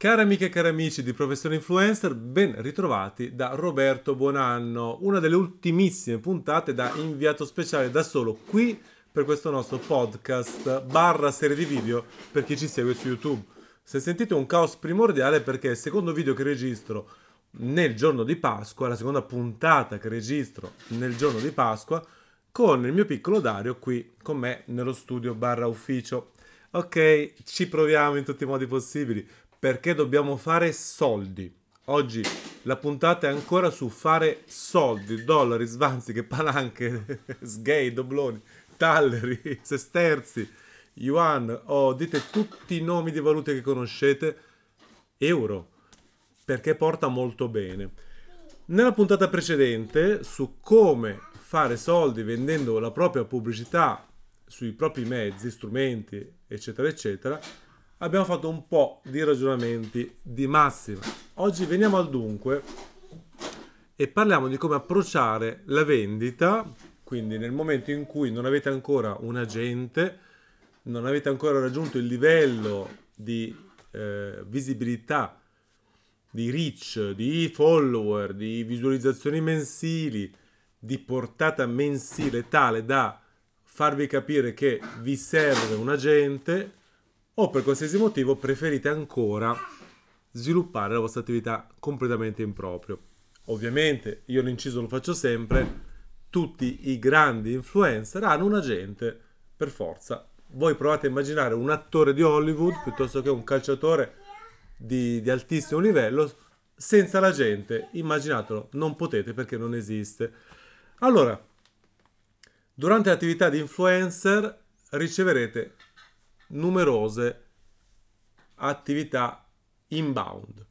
Cari amiche e cari amici di Professione Influencer, ben ritrovati da Roberto Buonanno, una delle ultimissime puntate da inviato speciale da solo qui per questo nostro podcast barra serie di video per chi ci segue su YouTube. Se sentite un caos primordiale perché il secondo video che registro nel giorno di Pasqua, la seconda puntata che registro nel giorno di Pasqua con il mio piccolo Dario qui con me nello studio barra ufficio. Ok, ci proviamo in tutti i modi possibili. Perché dobbiamo fare soldi. Oggi la puntata è ancora su fare soldi, dollari, svanziche, palanche, sghei, dobloni, talleri, sesterzi, yuan, dite tutti i nomi di valute che conoscete, euro, perché porta molto bene. Nella puntata precedente su come fare soldi vendendo la propria pubblicità sui propri mezzi, strumenti, eccetera, eccetera, abbiamo fatto un po' di ragionamenti di massima. Oggi veniamo al dunque e parliamo di come approcciare la vendita, quindi nel momento in cui non avete ancora un agente, non avete ancora raggiunto il livello di visibilità, di reach, di follower, di visualizzazioni mensili, di portata mensile tale da farvi capire che vi serve un agente, o per qualsiasi motivo preferite ancora sviluppare la vostra attività completamente in proprio. Ovviamente, io l'inciso lo faccio sempre, tutti i grandi influencer hanno un agente per forza. Voi provate a immaginare un attore di Hollywood piuttosto che un calciatore di altissimo livello senza l'agente, immaginatelo, non potete perché non esiste. Allora, durante l'attività di influencer riceverete numerose attività inbound,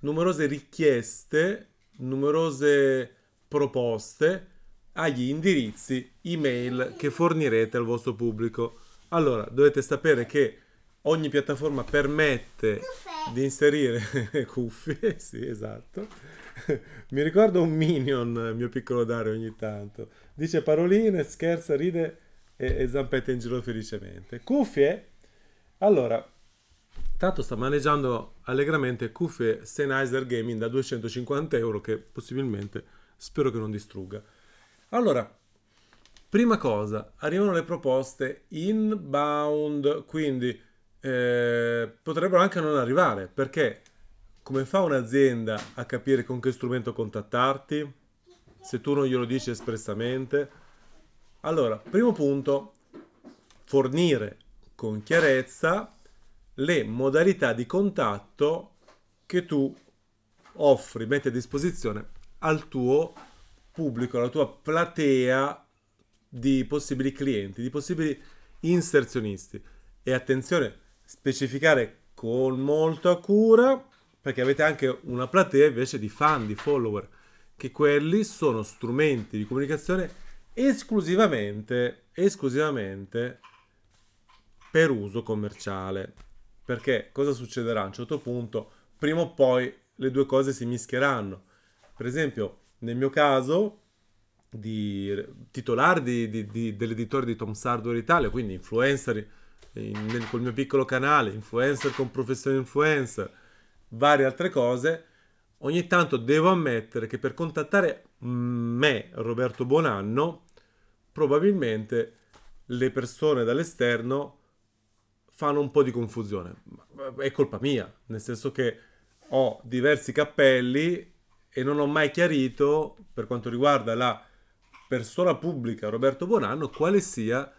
numerose richieste, numerose proposte agli indirizzi email che fornirete al vostro pubblico. Allora, dovete sapere che ogni piattaforma permette di inserire cuffie, sì, esatto. Mi ricordo un Minion, mio piccolo Dario ogni tanto. Dice paroline, scherza, ride e zampette in giro felicemente. Cuffie? Allora, tanto sta maneggiando allegramente cuffie Sennheiser Gaming da 250 euro, che possibilmente spero che non distrugga. Allora, prima cosa, arrivano le proposte inbound, quindi potrebbero anche non arrivare, perché come fa un'azienda a capire con che strumento contattarti se tu non glielo dici espressamente? Allora, primo punto, fornire con chiarezza le modalità di contatto che tu offri, metti a disposizione al tuo pubblico, alla tua platea di possibili clienti, di possibili inserzionisti. E attenzione, specificare con molta cura, perché avete anche una platea invece di fan, di follower, che quelli sono strumenti di comunicazione esclusivamente per uso commerciale, perché cosa succederà? A un certo punto, prima o poi, le due cose si mischieranno. Per esempio, nel mio caso, di titolare dell'editore di Tom Sardor Italia, quindi influencer col mio piccolo canale, influencer con Professione Influencer, varie altre cose, ogni tanto devo ammettere che per contattare me, Roberto Buonanno, probabilmente le persone dall'esterno fanno un po' di confusione. È colpa mia, nel senso che ho diversi cappelli e non ho mai chiarito, per quanto riguarda la persona pubblica Roberto Buonanno, quale sia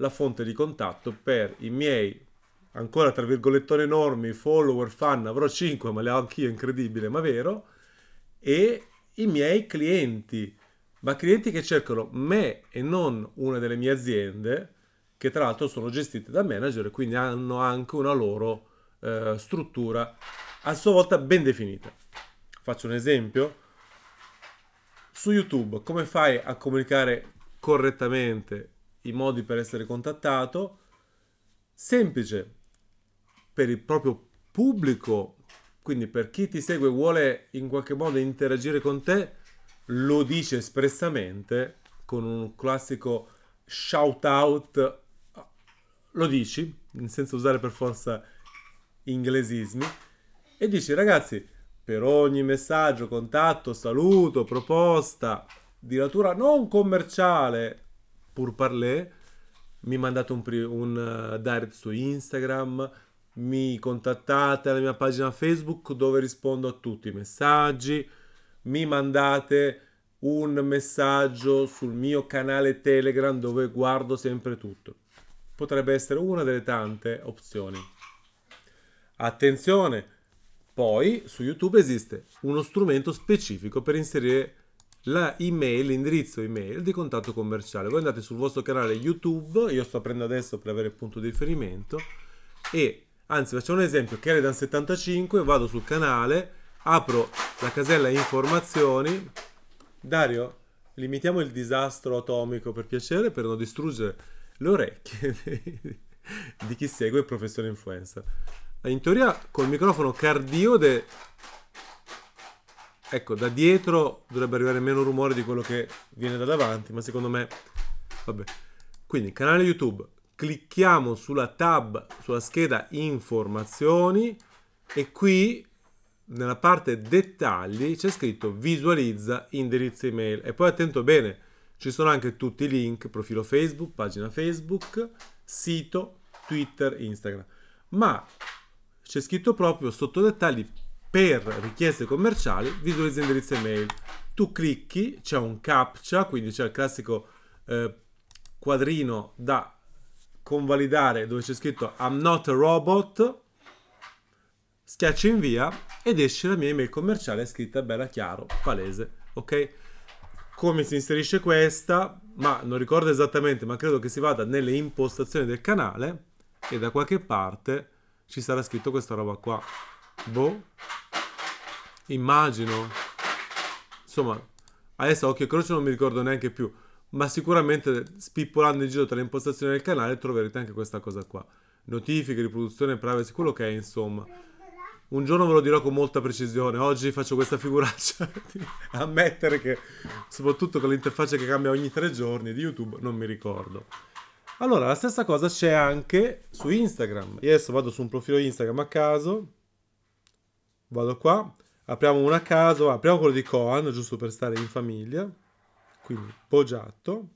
la fonte di contatto per i miei, ancora tra virgolettoni enormi, follower, fan, avrò 5, ma le ho anch'io, incredibile, ma vero, e i miei clienti, ma clienti che cercano me e non una delle mie aziende, che tra l'altro sono gestite da manager e quindi hanno anche una loro struttura a sua volta ben definita. Faccio un esempio. Su YouTube, come fai a comunicare correttamente i modi per essere contattato? Semplice, per il proprio pubblico. Quindi per chi ti segue e vuole in qualche modo interagire con te, lo dice espressamente, con un classico shout out, lo dici, senza usare per forza inglesismi, e dici: ragazzi, per ogni messaggio, contatto, saluto, proposta di natura non commerciale, pur parler, mi mandate un direct su Instagram, mi contattate alla mia pagina Facebook dove rispondo a tutti i messaggi, mi mandate un messaggio sul mio canale Telegram dove guardo sempre tutto. Potrebbe essere una delle tante opzioni. Attenzione, poi su YouTube esiste uno strumento specifico per inserire la email, l'indirizzo email di contatto commerciale. Voi andate sul vostro canale YouTube, io sto aprendo adesso per avere il punto di riferimento, e anzi facciamo un esempio, Keredan 75, vado sul canale, apro la casella informazioni. Dario, limitiamo il disastro atomico per piacere, per non distruggere le orecchie di chi segue Professione Influencer. In teoria col microfono cardioide, ecco, da dietro dovrebbe arrivare meno rumore di quello che viene da davanti, ma secondo me vabbè. Quindi canale YouTube, clicchiamo sulla tab, sulla scheda informazioni, e qui nella parte dettagli c'è scritto visualizza indirizzo email, e poi attento bene, ci sono anche tutti i link, profilo Facebook, pagina Facebook, sito, Twitter, Instagram, ma c'è scritto proprio sotto dettagli per richieste commerciali visualizza indirizzo email. Tu clicchi, c'è un captcha, quindi c'è il classico quadrino da convalidare dove c'è scritto I'm not a robot, schiaccio invia ed esce la mia email commerciale scritta bella, chiaro, palese, ok? Come si inserisce questa? Ma non ricordo esattamente, ma credo che si vada nelle impostazioni del canale e da qualche parte ci sarà scritto questa roba qua. Boh, immagino, insomma, adesso a occhio e croce non mi ricordo neanche più, ma sicuramente spippolando in giro tra le impostazioni del canale troverete anche questa cosa qua. Notifiche, riproduzione, privacy, quello che è, insomma. Un giorno ve lo dirò con molta precisione, oggi faccio questa figuraccia di ammettere che, soprattutto con l'interfaccia che cambia ogni 3 giorni di YouTube, non mi ricordo. Allora, la stessa cosa c'è anche su Instagram. Io adesso vado su un profilo Instagram a caso, vado qua, apriamo uno a caso, apriamo quello di Coan, giusto per stare in famiglia, quindi poggiato,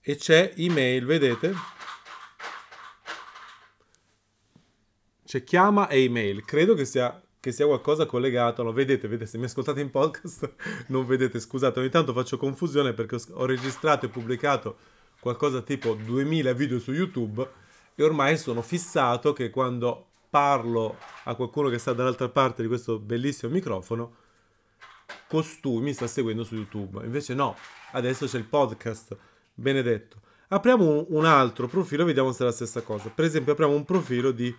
e c'è email, vedete? Cioè, chiama e email, credo che sia qualcosa collegato, lo vedete, se mi ascoltate in podcast non vedete, scusate, ogni tanto faccio confusione perché ho registrato e pubblicato qualcosa tipo 2000 video su YouTube e ormai sono fissato che quando parlo a qualcuno che sta dall'altra parte di questo bellissimo microfono, costui mi sta seguendo su YouTube, invece no, adesso c'è il podcast, benedetto. Apriamo un altro profilo e vediamo se è la stessa cosa. Per esempio apriamo un profilo di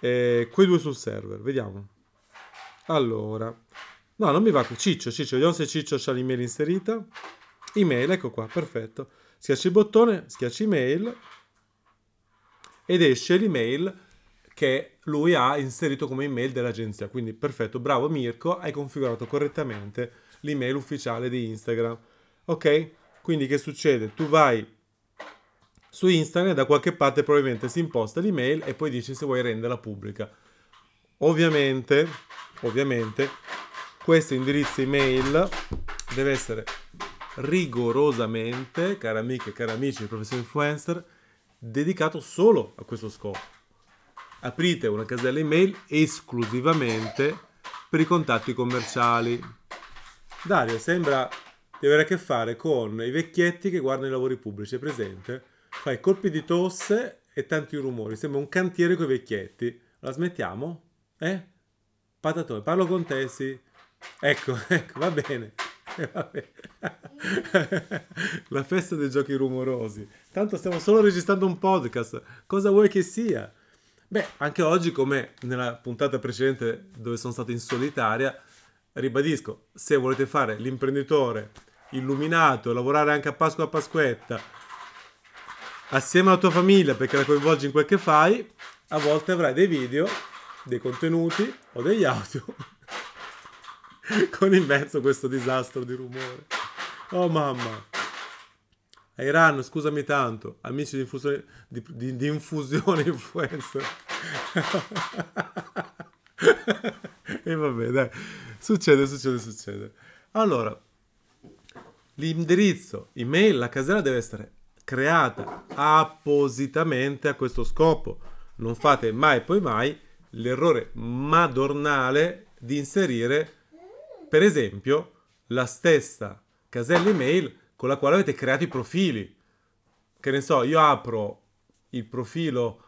quei due sul server, vediamo. Allora, no, non mi va. Ciccio, vediamo se Ciccio c'ha l'email inserita. Email, ecco qua, perfetto. Schiacci il bottone, schiacci email ed esce l'email che lui ha inserito come email dell'agenzia. Quindi perfetto, bravo Mirko, hai configurato correttamente l'email ufficiale di Instagram. Ok? Quindi che succede? Tu vai su Instagram, da qualche parte probabilmente si imposta l'email e poi dici se vuoi renderla pubblica. Ovviamente, questo indirizzo email deve essere rigorosamente, cari amiche e cari amici di Professione Influencer, dedicato solo a questo scopo. Aprite una casella email esclusivamente per i contatti commerciali. Dario, sembra di avere a che fare con i vecchietti che guardano i lavori pubblici, è presente? Fai colpi di tosse e tanti rumori, sembra un cantiere coi vecchietti. La smettiamo? Patatone, parlo con te, sì. Ecco, va bene. La festa dei giochi rumorosi. Tanto stiamo solo registrando un podcast. Cosa vuoi che sia? Beh, anche oggi, come nella puntata precedente dove sono stato in solitaria, ribadisco, se volete fare l'imprenditore illuminato, lavorare anche a Pasqua a Pasquetta, assieme alla tua famiglia perché la coinvolgi in quel che fai, a volte avrai dei video, dei contenuti o degli audio con in mezzo questo disastro di rumore. Oh mamma! Airan, scusami tanto, amici di Infusione Influencer. E vabbè, dai, succede. Allora, l'indirizzo email, la casella deve essere creata appositamente a questo scopo. Non fate mai poi mai l'errore madornale di inserire, per esempio, la stessa casella email con la quale avete creato i profili. Che ne so, io apro il profilo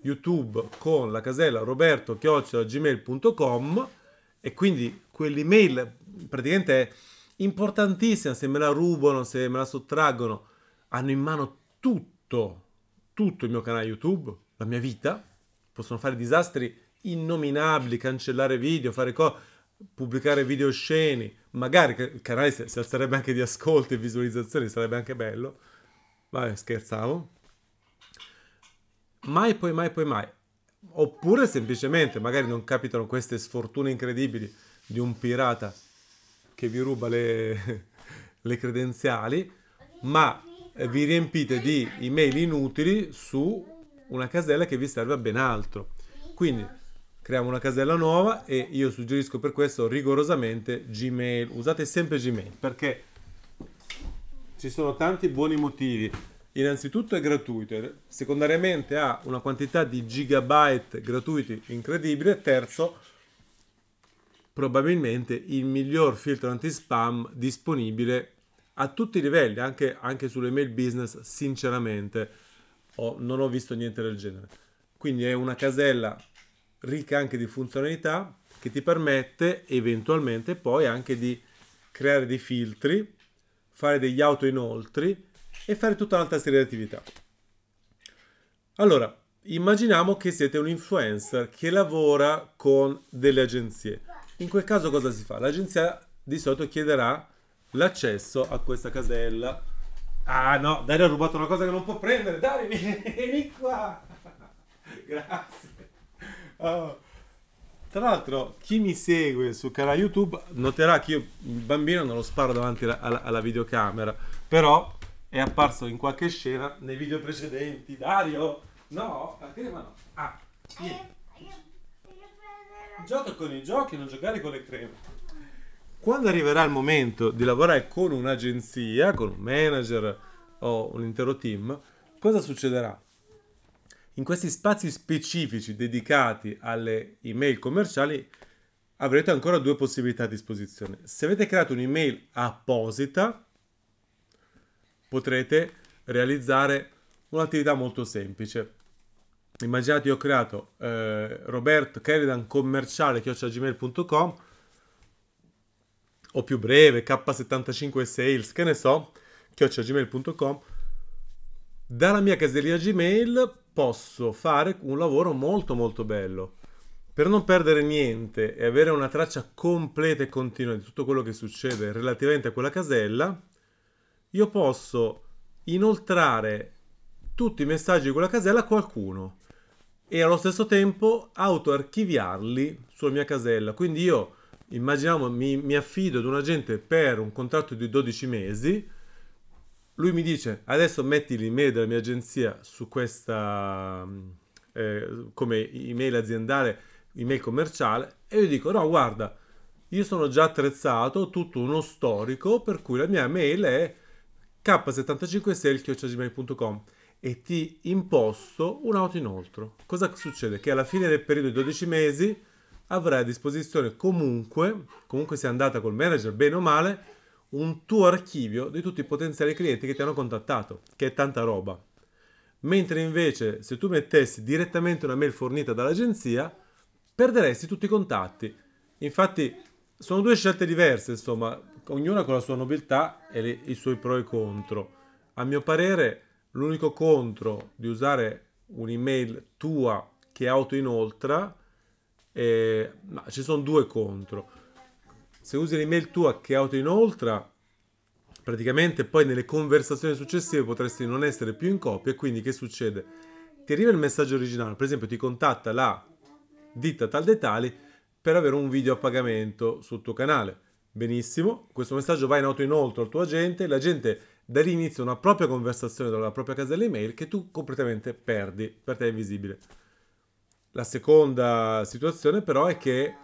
YouTube con la casella roberto@gmail.com e quindi quell'email praticamente è importantissima. Se me la rubano, se me la sottraggono, hanno in mano tutto il mio canale YouTube, la mia vita. Possono fare disastri innominabili, cancellare video, fare pubblicare video sceni. Magari il canale si alzerebbe anche di ascolti e visualizzazioni, sarebbe anche bello. Vabbè, scherzavo. Mai poi mai. Oppure semplicemente magari non capitano queste sfortune incredibili di un pirata che vi ruba le credenziali, ma vi riempite di email inutili su una casella che vi serve a ben altro. Quindi creiamo una casella nuova e io suggerisco per questo rigorosamente Gmail. Usate sempre Gmail perché ci sono tanti buoni motivi. Innanzitutto è gratuito, secondariamente ha una quantità di gigabyte gratuiti incredibile, terzo, probabilmente il miglior filtro anti-spam disponibile a tutti i livelli, anche sulle mail business, sinceramente, non ho visto niente del genere. Quindi è una casella ricca anche di funzionalità che ti permette eventualmente poi anche di creare dei filtri, fare degli auto inoltri e fare tutta un'altra serie di attività. Allora, immaginiamo che siete un influencer che lavora con delle agenzie. In quel caso cosa si fa? L'agenzia di solito chiederà l'accesso a questa casella. Ah no, Dario ha rubato una cosa che non può prendere. Dario, vieni qua. Grazie. Oh. Tra l'altro, chi mi segue sul canale YouTube noterà che io il bambino non lo sparo davanti alla videocamera, però è apparso in qualche scena nei video precedenti. Dario, no, ah, vieni. Gioca con i giochi, non giocare con le creme. Quando arriverà il momento di lavorare con un'agenzia, con un manager o un intero team, cosa succederà? In questi spazi specifici dedicati alle email commerciali avrete ancora due possibilità a disposizione. Se avete creato un'email apposita, potrete realizzare un'attività molto semplice. Immaginate, io ho creato Roberto Keridan commerciale @gmail.com o più breve K75 sales, che ne so, @gmail.com. Dalla mia casellina Gmail posso fare un lavoro molto molto bello. Per non perdere niente e avere una traccia completa e continua di tutto quello che succede relativamente a quella casella, io posso inoltrare tutti i messaggi di quella casella a qualcuno e allo stesso tempo autoarchiviarli sulla mia casella. Quindi io, immaginiamo, mi affido ad un agente per un contratto di 12 mesi, lui mi dice adesso metti l'email della mia agenzia su questa come email aziendale, email commerciale, e io dico no, guarda, io sono già attrezzato, ho tutto uno storico per cui la mia mail è k75sales@gmail.com e ti imposto un auto inoltro. Cosa succede? Che alla fine del periodo di 12 mesi avrai a disposizione comunque sia andata col manager, bene o male, un tuo archivio di tutti i potenziali clienti che ti hanno contattato, che è tanta roba. Mentre invece se tu mettessi direttamente una mail fornita dall'agenzia, perderesti tutti i contatti. Infatti sono due scelte diverse, insomma, ognuna con la sua nobiltà e i suoi pro e contro. A mio parere l'unico contro di usare un'email tua che auto inoltra, ma ci sono due contro. Se usi l'email tua che auto inoltra, praticamente poi nelle conversazioni successive potresti non essere più in copia, e quindi che succede? Ti arriva il messaggio originale, per esempio ti contatta la ditta Tal dei Tali per avere un video a pagamento sul tuo canale. Benissimo, questo messaggio va in auto inoltre al tuo agente, l'agente dà inizio a una propria conversazione dalla propria casella email che tu completamente perdi, per te è invisibile. La seconda situazione però è che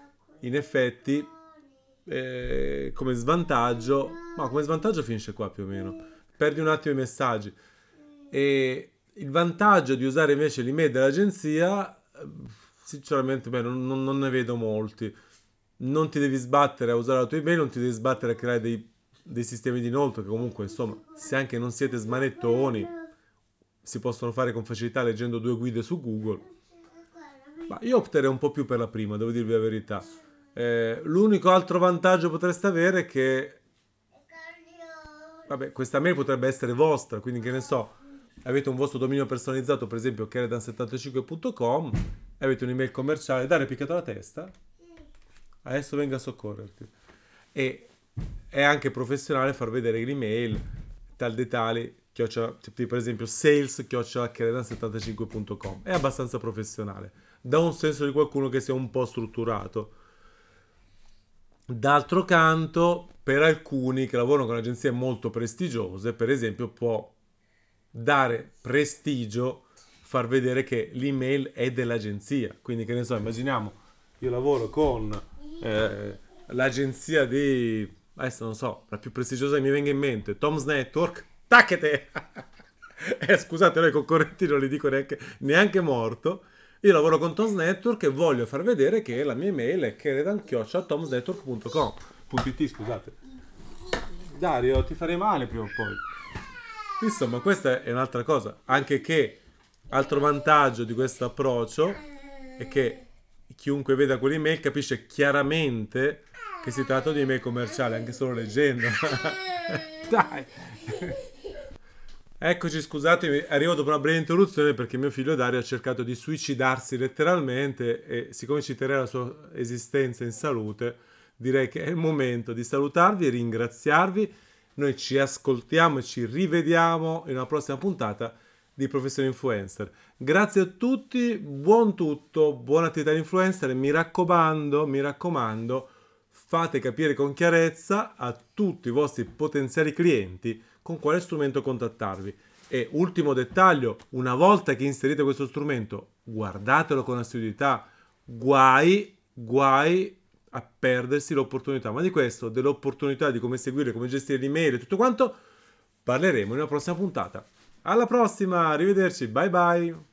in effetti come svantaggio, ma come svantaggio finisce qua più o meno, perdi un attimo i messaggi, e il vantaggio di usare invece l'email dell'agenzia sinceramente non ne vedo molti. Non ti devi sbattere a usare la tua email, non ti devi sbattere a creare dei sistemi di inoltro, che comunque insomma, se anche non siete smanettoni, si possono fare con facilità leggendo 2 guide su Google. Ma io opterei un po' più per la prima, devo dirvi la verità. L'unico altro vantaggio potreste avere è che questa mail potrebbe essere vostra, quindi che ne so, avete un vostro dominio personalizzato, per esempio keredan75.com, avete un'email commerciale, Dario è piccato la testa, adesso venga a soccorrerti. E è anche professionale far vedere l'email tal detali, per esempio sales@keredan75.com, è abbastanza professionale. Dà un senso di qualcuno che sia un po' strutturato. D'altro canto, per alcuni che lavorano con agenzie molto prestigiose, per esempio, può dare prestigio far vedere che l'email è dell'agenzia. Quindi, che ne so, immaginiamo, io lavoro con l'agenzia di, adesso non so, la più prestigiosa che mi venga in mente, Tom's Network, tacchete! Scusate, noi concorrenti non li dico neanche morto. Io lavoro con Tom's Network e voglio far vedere che la mia email è keredan@tomsnetwork.it, scusate. Dario, ti farei male prima o poi. Insomma, questa è un'altra cosa. Anche che, altro vantaggio di questo approccio è che chiunque veda quell'email capisce chiaramente che si tratta di email commerciale, anche solo leggendo. Dai! Eccoci, scusatemi, arrivo dopo una breve interruzione perché mio figlio Dario ha cercato di suicidarsi letteralmente e siccome ci terrà la sua esistenza in salute, direi che è il momento di salutarvi e ringraziarvi. Noi ci ascoltiamo e ci rivediamo in una prossima puntata di Professione Influencer. Grazie a tutti, buon tutto, buona attività di influencer e mi raccomando, fate capire con chiarezza a tutti i vostri potenziali clienti con quale strumento contattarvi. E ultimo dettaglio, una volta che inserite questo strumento, guardatelo con assiduità, guai a perdersi l'opportunità. Ma di questo, dell'opportunità di come seguire, come gestire l'email e tutto quanto, parleremo in una prossima puntata. Alla prossima, arrivederci, bye bye!